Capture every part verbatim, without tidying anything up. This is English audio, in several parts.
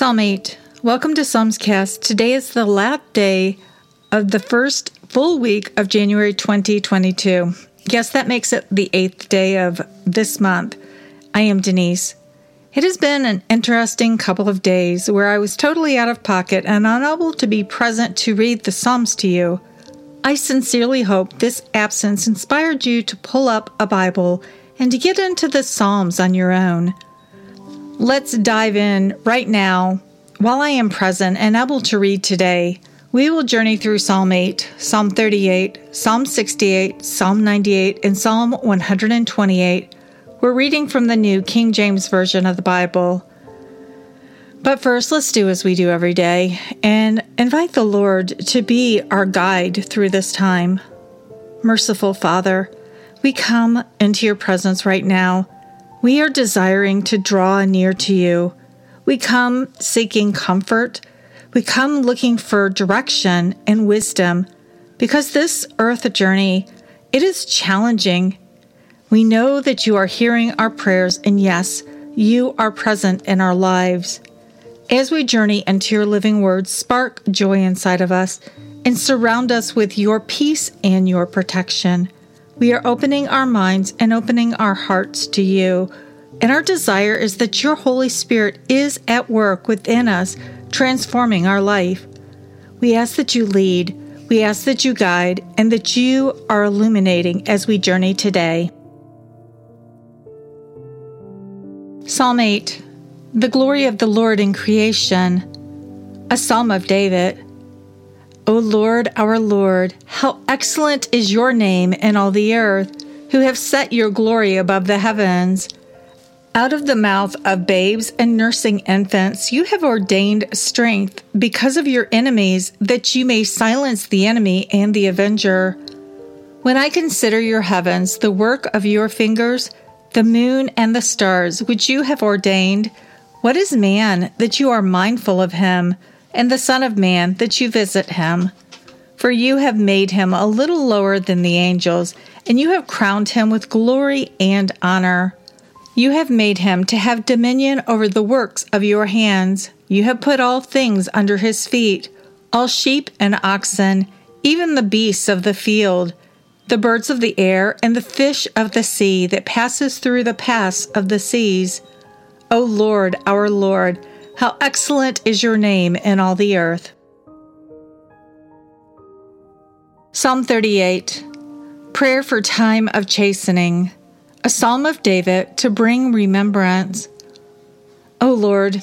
Psalm eight. Welcome to PsalmsCast. Today is the last day of the first full week of January twenty twenty-two. Yes, that makes it the eighth day of this month. I am Denise. It has been an interesting couple of days where I was totally out of pocket and unable to be present to read the Psalms to you. I sincerely hope this absence inspired you to pull up a Bible and to get into the Psalms on your own. Let's dive in right now. While I am present and able to read today, we will journey through Psalm eight, Psalm thirty-eight, Psalm sixty-eight, Psalm ninety-eight, and Psalm one twenty-eight. We're reading from the New King James Version of the Bible. But first, let's do as we do every day and invite the Lord to be our guide through this time. Merciful Father, we come into your presence right now. We are desiring to draw near to you. We come seeking comfort. We come looking for direction and wisdom, because this earth journey, it is challenging. We know that you are hearing our prayers, and yes, you are present in our lives. As we journey into your living word, spark joy inside of us and surround us with your peace and your protection. We are opening our minds and opening our hearts to you. And our desire is that your Holy Spirit is at work within us, transforming our life. We ask that you lead, we ask that you guide, and that you are illuminating as we journey today. Psalm eight, the glory of the Lord in creation, a psalm of David. O Lord, our Lord, how excellent is your name in all the earth, who have set your glory above the heavens. Out of the mouth of babes and nursing infants, you have ordained strength because of your enemies, that you may silence the enemy and the avenger. When I consider your heavens, the work of your fingers, the moon and the stars, which you have ordained, what is man that you are mindful of him, and the Son of Man that you visit him? For you have made him a little lower than the angels, and you have crowned him with glory and honor. You have made him to have dominion over the works of your hands. You have put all things under his feet, all sheep and oxen, even the beasts of the field, the birds of the air, and the fish of the sea that passes through the pass of the seas. O Lord, our Lord, how excellent is your name in all the earth. Psalm thirty-eight, prayer for time of chastening. A psalm of David to bring remembrance. O Lord,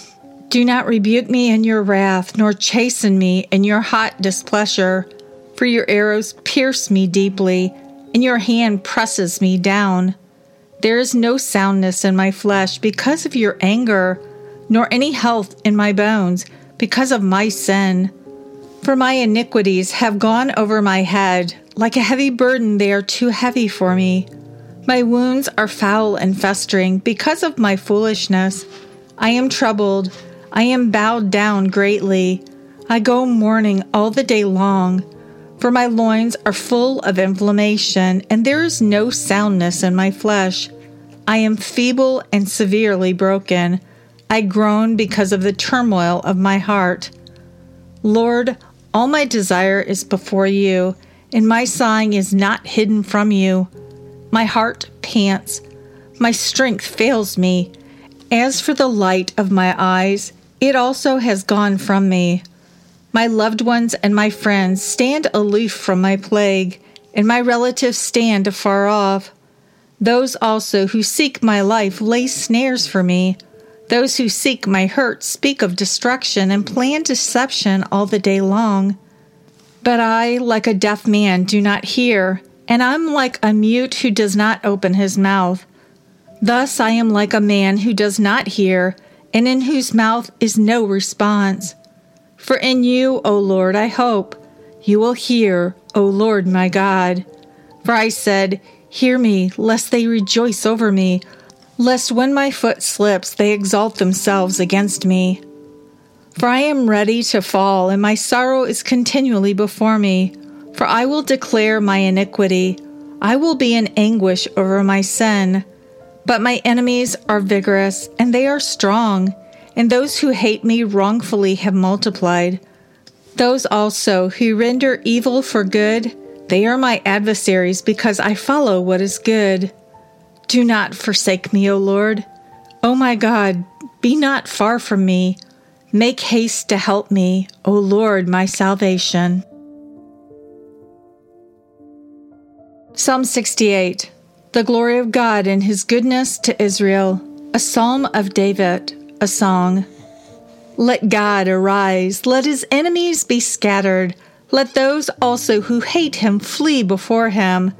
do not rebuke me in your wrath, nor chasten me in your hot displeasure. For your arrows pierce me deeply, and your hand presses me down. There is no soundness in my flesh because of your anger, nor any health in my bones because of my sin. For my iniquities have gone over my head. Like a heavy burden, they are too heavy for me. My wounds are foul and festering because of my foolishness. I am troubled. I am bowed down greatly. I go mourning all the day long. For my loins are full of inflammation, and there is no soundness in my flesh. I am feeble and severely broken. I groan because of the turmoil of my heart. Lord, all my desire is before you, and my sighing is not hidden from you. My heart pants, my strength fails me. As for the light of my eyes, it also has gone from me. My loved ones and my friends stand aloof from my plague, and my relatives stand afar off. Those also who seek my life lay snares for me. Those who seek my hurt speak of destruction and plan deception all the day long. But I, like a deaf man, do not hear, and I'm like a mute who does not open his mouth. Thus I am like a man who does not hear, and in whose mouth is no response. For in you, O Lord, I hope. You will hear, O Lord my God. For I said, hear me, lest they rejoice over me, lest when my foot slips they exalt themselves against me. For I am ready to fall, and my sorrow is continually before me. For I will declare my iniquity. I will be in anguish over my sin. But my enemies are vigorous, and they are strong, and those who hate me wrongfully have multiplied. Those also who render evil for good, they are my adversaries, because I follow what is good. Do not forsake me, O Lord. O my God, be not far from me. Make haste to help me, O Lord, my salvation. Psalm sixty-eight. The glory of God and his goodness to Israel. A psalm of David, a song. Let God arise, let his enemies be scattered. Let those also who hate him flee before him.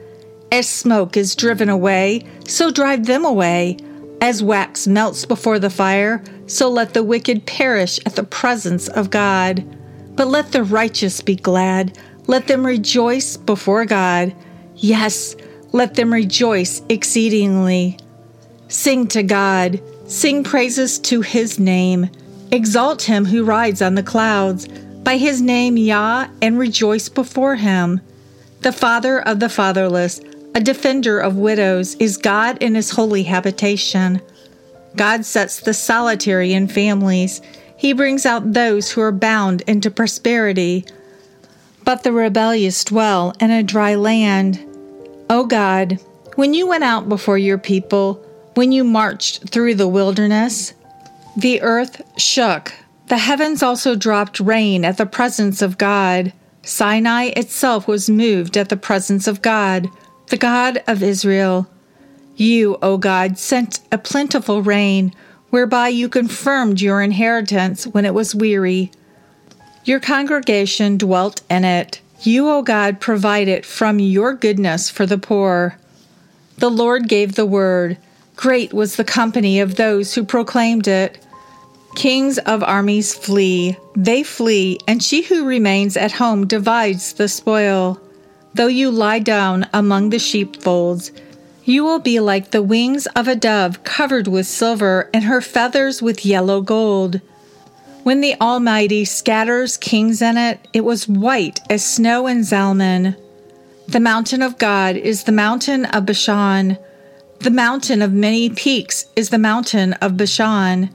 As smoke is driven away, so drive them away. As wax melts before the fire, so let the wicked perish at the presence of God. But let the righteous be glad. Let them rejoice before God. Yes, let them rejoice exceedingly. Sing to God. Sing praises to his name. Exalt him who rides on the clouds. By his name, Yah, and rejoice before him. The father of the fatherless, a defender of widows, is God in his holy habitation. God sets the solitary in families. He brings out those who are bound into prosperity. But the rebellious dwell in a dry land. O God, when you went out before your people, when you marched through the wilderness, the earth shook. The heavens also dropped rain at the presence of God. Sinai itself was moved at the presence of God, the God of Israel. You, O God, sent a plentiful rain, whereby you confirmed your inheritance when it was weary. Your congregation dwelt in it. You, O God, provided from your goodness for the poor. The Lord gave the word. Great was the company of those who proclaimed it. Kings of armies flee. They flee, and she who remains at home divides the spoil. Though you lie down among the sheepfolds, you will be like the wings of a dove covered with silver, and her feathers with yellow gold. When the Almighty scatters kings in it, it was white as snow in Zalman. The mountain of God is the mountain of Bashan. The mountain of many peaks is the mountain of Bashan.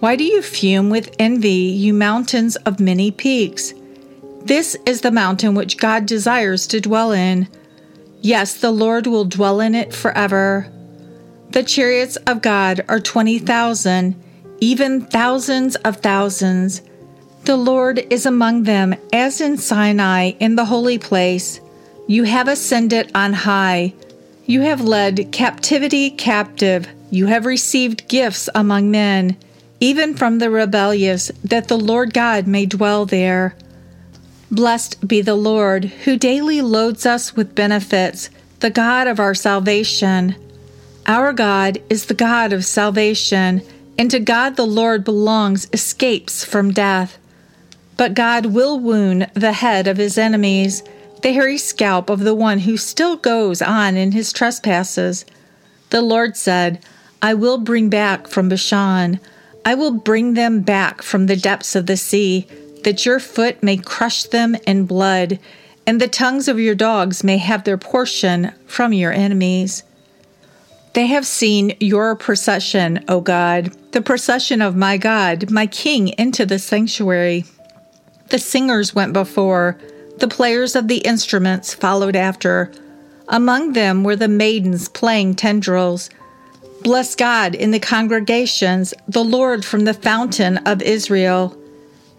Why do you fume with envy, you mountains of many peaks? This is the mountain which God desires to dwell in. Yes, the Lord will dwell in it forever. The chariots of God are twenty thousand, even thousands of thousands. The Lord is among them, as in Sinai, in the holy place. You have ascended on high. You have led captivity captive. You have received gifts among men, even from the rebellious, that the Lord God may dwell there. Blessed be the Lord, who daily loads us with benefits, the God of our salvation. Our God is the God of salvation, and to God the Lord belongs escapes from death. But God will wound the head of his enemies, the hairy scalp of the one who still goes on in his trespasses. The Lord said, I will bring back from Bashan. I will bring them back from the depths of the sea, that your foot may crush them in blood, and the tongues of your dogs may have their portion from your enemies. They have seen your procession, O God, the procession of my God, my King, into the sanctuary. The singers went before, the players of the instruments followed after. Among them were the maidens playing tendrils. Bless God in the congregations, the Lord from the fountain of Israel.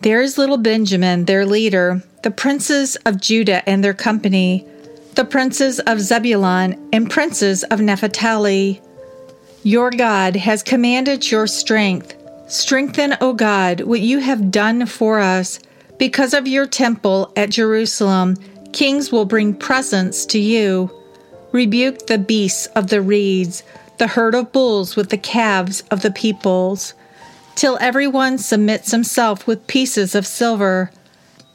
There is little Benjamin, their leader, the princes of Judah and their company, the princes of Zebulun and princes of Naphtali. Your God has commanded your strength. Strengthen, O God, what you have done for us. Because of your temple at Jerusalem, kings will bring presents to you. Rebuke the beasts of the reeds, the herd of bulls with the calves of the peoples, till everyone submits himself with pieces of silver.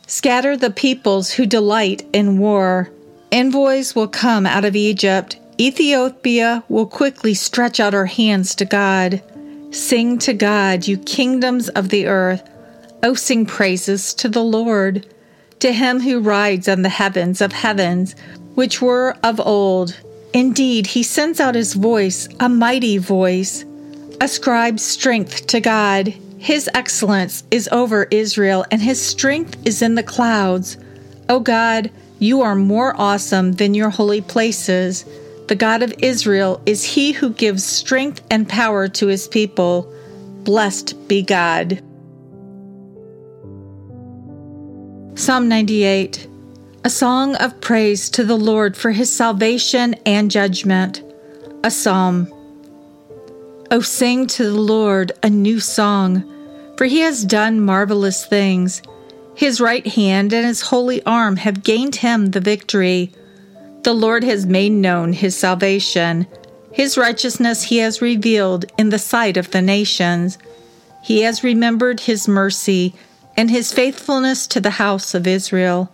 Scatter the peoples who delight in war. Envoys will come out of Egypt. Ethiopia will quickly stretch out her hands to God. Sing to God, you kingdoms of the earth. O sing praises to the Lord, to him who rides on the heavens of heavens, which were of old. Indeed, he sends out his voice, a mighty voice. Ascribe strength to God. His excellence is over Israel, and his strength is in the clouds. O God, you are more awesome than your holy places. The God of Israel is he who gives strength and power to his people. Blessed be God. Psalm ninety-eight, a song of praise to the Lord for his salvation and judgment. A psalm. O sing to the Lord a new song, for he has done marvelous things. His right hand and his holy arm have gained him the victory. The Lord has made known his salvation. His righteousness he has revealed in the sight of the nations. He has remembered his mercy and his faithfulness to the house of Israel.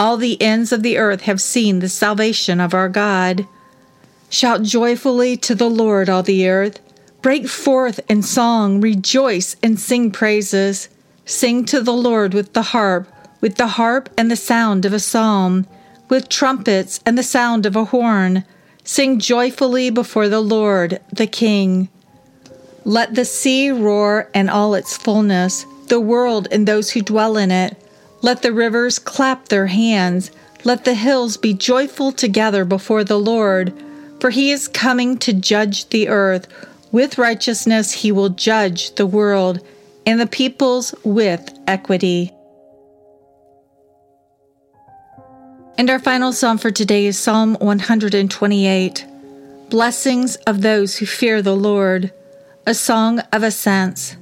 All the ends of the earth have seen the salvation of our God. Shout joyfully to the Lord, all the earth. Break forth in song, rejoice and sing praises. Sing to the Lord with the harp, with the harp and the sound of a psalm, with trumpets and the sound of a horn. Sing joyfully before the Lord, the King. Let the sea roar and all its fullness, the world and those who dwell in it. Let the rivers clap their hands. Let the hills be joyful together before the Lord, for he is coming to judge the earth. With righteousness he will judge the world, and the peoples with equity. And our final psalm for today is Psalm one twenty-eight, Blessings of Those Who Fear the Lord, a song of ascents.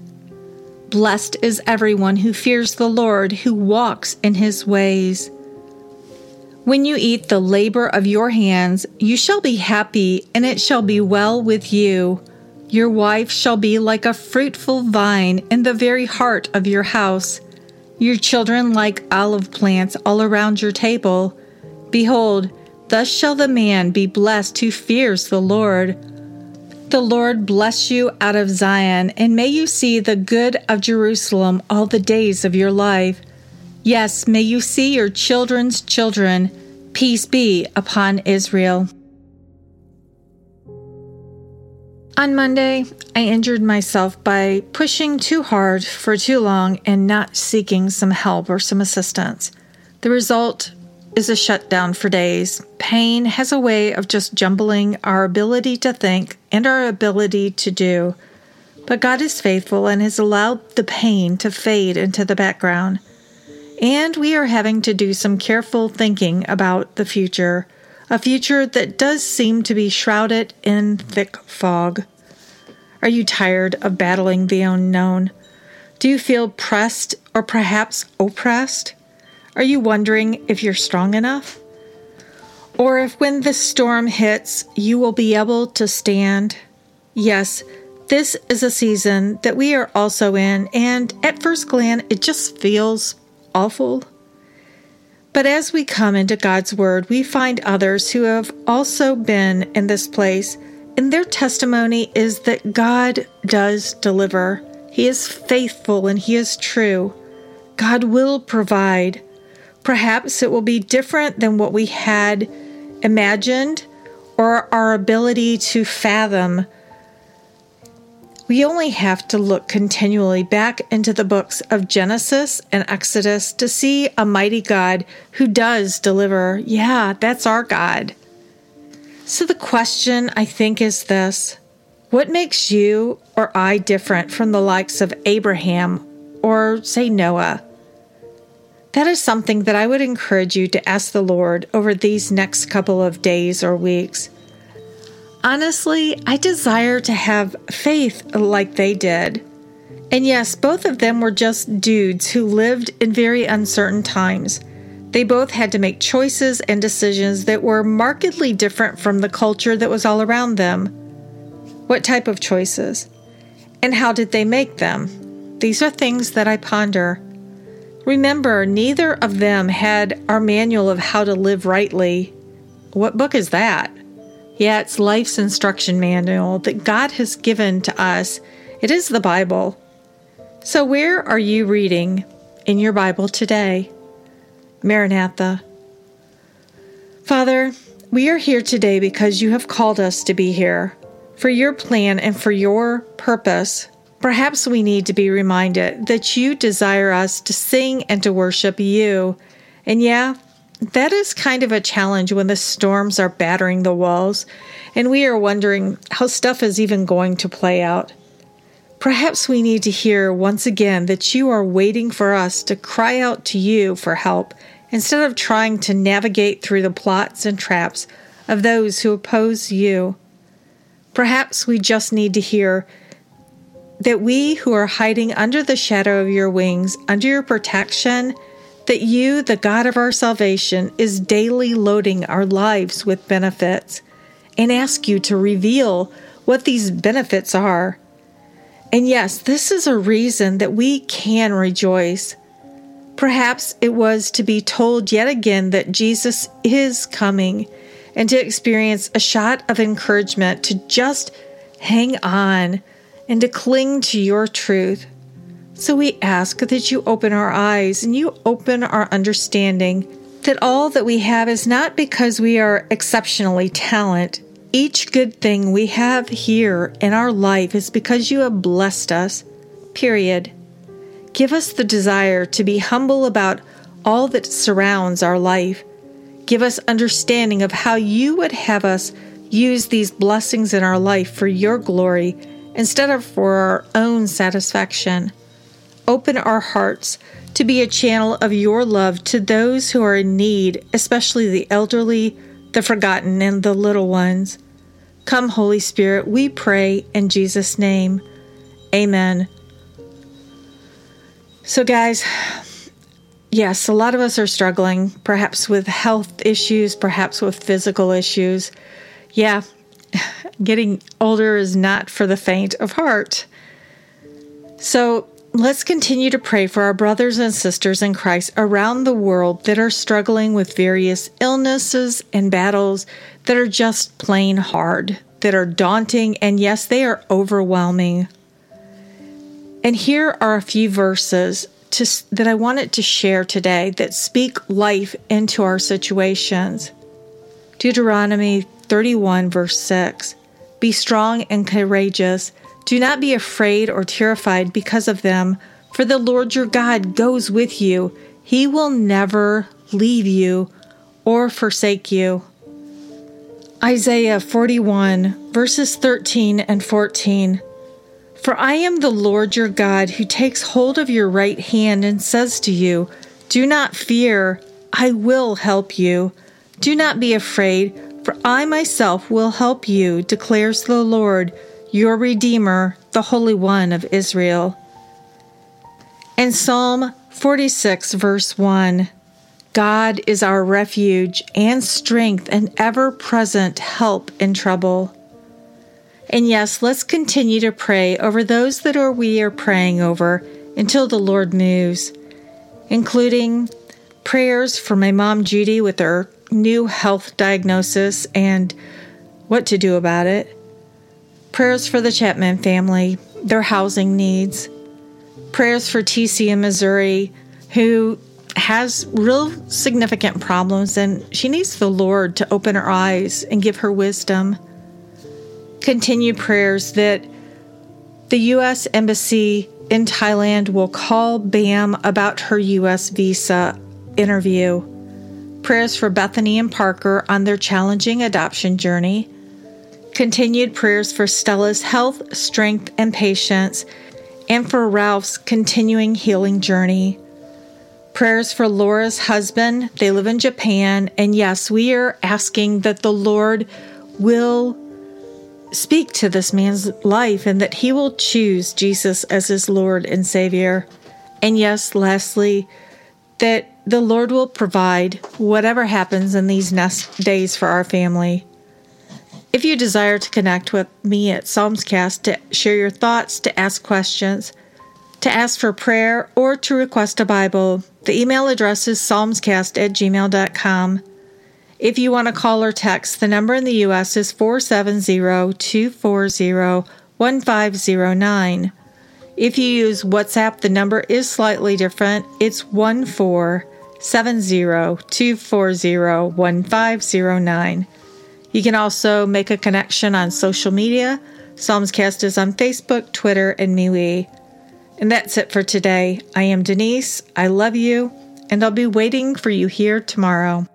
Blessed is everyone who fears the Lord, who walks in his ways. When you eat the labor of your hands, you shall be happy, and it shall be well with you. Your wife shall be like a fruitful vine in the very heart of your house. Your children like olive plants all around your table. Behold, thus shall the man be blessed who fears the Lord. The Lord bless you out of Zion, and may you see the good of Jerusalem all the days of your life. Yes, may you see your children's children. Peace be upon Israel. On Monday, I injured myself by pushing too hard for too long and not seeking some help or some assistance. The result is a shutdown for days. Pain has a way of just jumbling our ability to think and our ability to do. But God is faithful and has allowed the pain to fade into the background. And we are having to do some careful thinking about the future. A future that does seem to be shrouded in thick fog. Are you tired of battling the unknown? Do you feel pressed or perhaps oppressed? Are you wondering if you're strong enough? Or if when the storm hits, you will be able to stand? Yes, this is a season that we are also in, and at first glance, it just feels awful. But as we come into God's Word, we find others who have also been in this place, and their testimony is that God does deliver. He is faithful and He is true. God will provide. Perhaps it will be different than what we had imagined or our ability to fathom. We only have to look continually back into the books of Genesis and Exodus to see a mighty God who does deliver. Yeah, that's our God. So the question, I think, is this. What makes you or I different from the likes of Abraham or, say, Noah? That is something that I would encourage you to ask the Lord over these next couple of days or weeks. Honestly, I desire to have faith like they did. And yes, both of them were just dudes who lived in very uncertain times. They both had to make choices and decisions that were markedly different from the culture that was all around them. What type of choices? And how did they make them? These are things that I ponder. Remember, neither of them had our manual of how to live rightly. What book is that? Yeah, it's life's instruction manual that God has given to us. It is the Bible. So where are you reading in your Bible today? Maranatha. Father, we are here today because you have called us to be here for your plan and for your purpose. Perhaps we need to be reminded that you desire us to sing and to worship you. And yeah, that is kind of a challenge when the storms are battering the walls and we are wondering how stuff is even going to play out. Perhaps we need to hear once again that you are waiting for us to cry out to you for help instead of trying to navigate through the plots and traps of those who oppose you. Perhaps we just need to hear that we who are hiding under the shadow of your wings, under your protection, that you, the God of our salvation, is daily loading our lives with benefits, and ask you to reveal what these benefits are. And yes, this is a reason that we can rejoice. Perhaps it was to be told yet again that Jesus is coming, and to experience a shot of encouragement to just hang on and to cling to your truth. So we ask that you open our eyes and you open our understanding that all that we have is not because we are exceptionally talented. Each good thing we have here in our life is because you have blessed us, period. Give us the desire to be humble about all that surrounds our life. Give us understanding of how you would have us use these blessings in our life for your glory instead of for our own satisfaction. Open our hearts to be a channel of your love to those who are in need, especially the elderly, the forgotten, and the little ones. Come, Holy Spirit, we pray in Jesus' name. Amen. So guys, yes, a lot of us are struggling, perhaps with health issues, perhaps with physical issues. Yeah, getting older is not for the faint of heart. So let's continue to pray for our brothers and sisters in Christ around the world that are struggling with various illnesses and battles that are just plain hard, that are daunting, and yes, they are overwhelming. And here are a few verses To, that I wanted to share today that speak life into our situations. Deuteronomy thirty-one, verse six. Be strong and courageous. Do not be afraid or terrified because of them, for the Lord your God goes with you. He will never leave you or forsake you. Isaiah forty-one, verses thirteen and fourteen. For I am the Lord your God who takes hold of your right hand and says to you, do not fear, I will help you. Do not be afraid, for I myself will help you, declares the Lord, your Redeemer, the Holy One of Israel. And Psalm forty-six, verse one, God is our refuge and strength and ever-present help in trouble. And yes, let's continue to pray over those that are we are praying over until the Lord moves, including prayers for my mom, Judy, with her new health diagnosis and what to do about it. Prayers for the Chapman family, their housing needs. Prayers for T C in Missouri, who has real significant problems, and she needs the Lord to open her eyes and give her wisdom. Continued prayers that the U S Embassy in Thailand will call B A M about her U S visa interview. Prayers for Bethany and Parker on their challenging adoption journey. Continued prayers for Stella's health, strength, and patience, and for Ralph's continuing healing journey. Prayers for Laura's husband. They live in Japan. And yes, we are asking that the Lord will speak to this man's life and that he will choose Jesus as his Lord and Savior. And yes, lastly, that the Lord will provide whatever happens in these next days for our family. If you desire to connect with me at PsalmsCast to share your thoughts, to ask questions, to ask for prayer, or to request a Bible, the email address is psalmscast at gmail dot com. If you want to call or text, the number in the U S is four seven zero, two four zero, one five zero nine. If you use WhatsApp, the number is slightly different. It's one four seven zero, two four zero, one five zero nine. You can also make a connection on social media, PsalmsCast is on Facebook, Twitter, and MeWe. And that's it for today. I am Denise. I love you, and I'll be waiting for you here tomorrow.